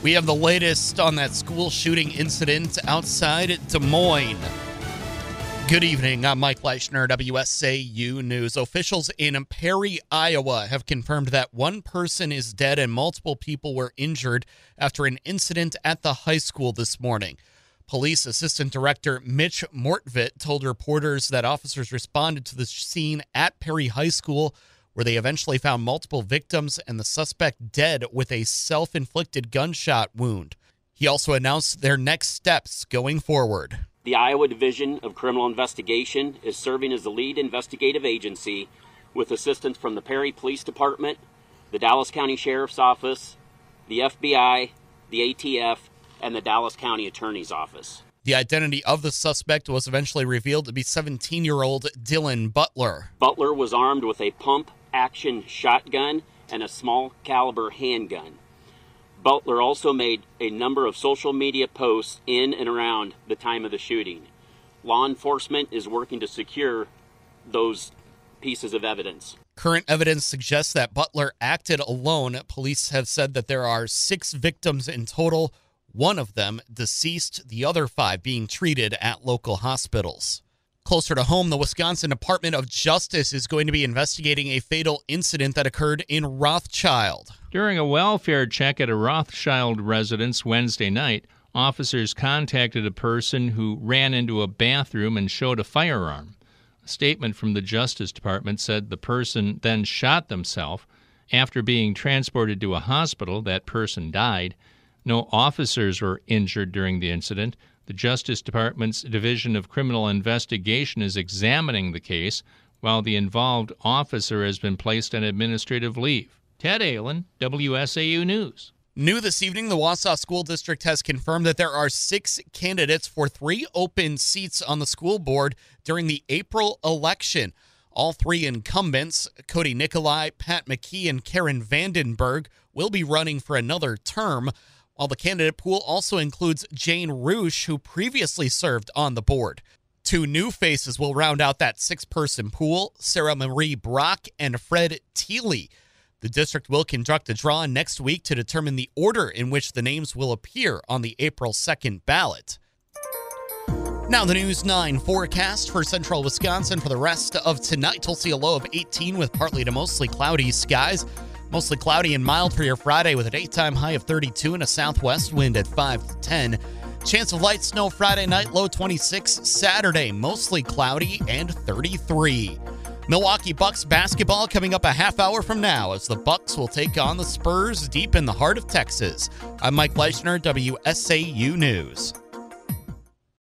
We have the latest on that school shooting incident outside Des Moines. Good evening. I'm Mike Leishner, WSAU News. Officials in Perry, Iowa have confirmed that one person is dead and multiple people were injured after an incident at the high school this morning. Police Assistant Director Mitch Mortvit told reporters that officers responded to the scene at Perry High School, where they eventually found multiple victims and the suspect dead with a self-inflicted gunshot wound. He also announced their next steps going forward. The Iowa Division of Criminal Investigation is serving as the lead investigative agency with assistance from the Perry Police Department, the Dallas County Sheriff's Office, the FBI, the ATF, and the Dallas County Attorney's Office. The identity of the suspect was eventually revealed to be 17-year-old Dylan Butler. Butler was armed with a pump-action shotgun and a small-caliber handgun. Butler also made a number of social media posts in and around the time of the shooting. Law enforcement is working to secure those pieces of evidence. Current evidence suggests that Butler acted alone. Police have said that there are 6 victims in total, one of them deceased, the other 5 being treated at local hospitals. Closer to home, the Wisconsin Department of Justice is going to be investigating a fatal incident that occurred in Rothschild. During a welfare check at a Rothschild residence Wednesday night, officers contacted a person who ran into a bathroom and showed a firearm. A statement from the Justice Department said the person then shot themselves. After being transported to a hospital, that person died. No officers were injured during the incident. The Justice Department's Division of Criminal Investigation is examining the case, while the involved officer has been placed on administrative leave. Ted Allen, WSAU News. New this evening, the Wausau School District has confirmed that there are 6 candidates for 3 open seats on the school board during the April election. All 3 incumbents, Cody Nicolai, Pat McKee, and Karen Vandenberg, will be running for another term, while the candidate pool also includes Jane Rouche, who previously served on the board. 2 new faces will round out that 6-person pool, Sarah Marie Brock and Fred Teeley. The district will conduct a draw next week to determine the order in which the names will appear on the April 2nd ballot. Now the News 9 forecast for central Wisconsin for the rest of tonight. We'll see a low of 18 with partly to mostly cloudy skies. Mostly cloudy and mild for your Friday with a daytime high of 32 and a southwest wind at 5 to 10. Chance of light snow Friday night, low 26. Saturday, mostly cloudy and 33. Milwaukee Bucks basketball coming up a half hour from now as the Bucks will take on the Spurs deep in the heart of Texas. I'm Mike Leishner, WSAU News.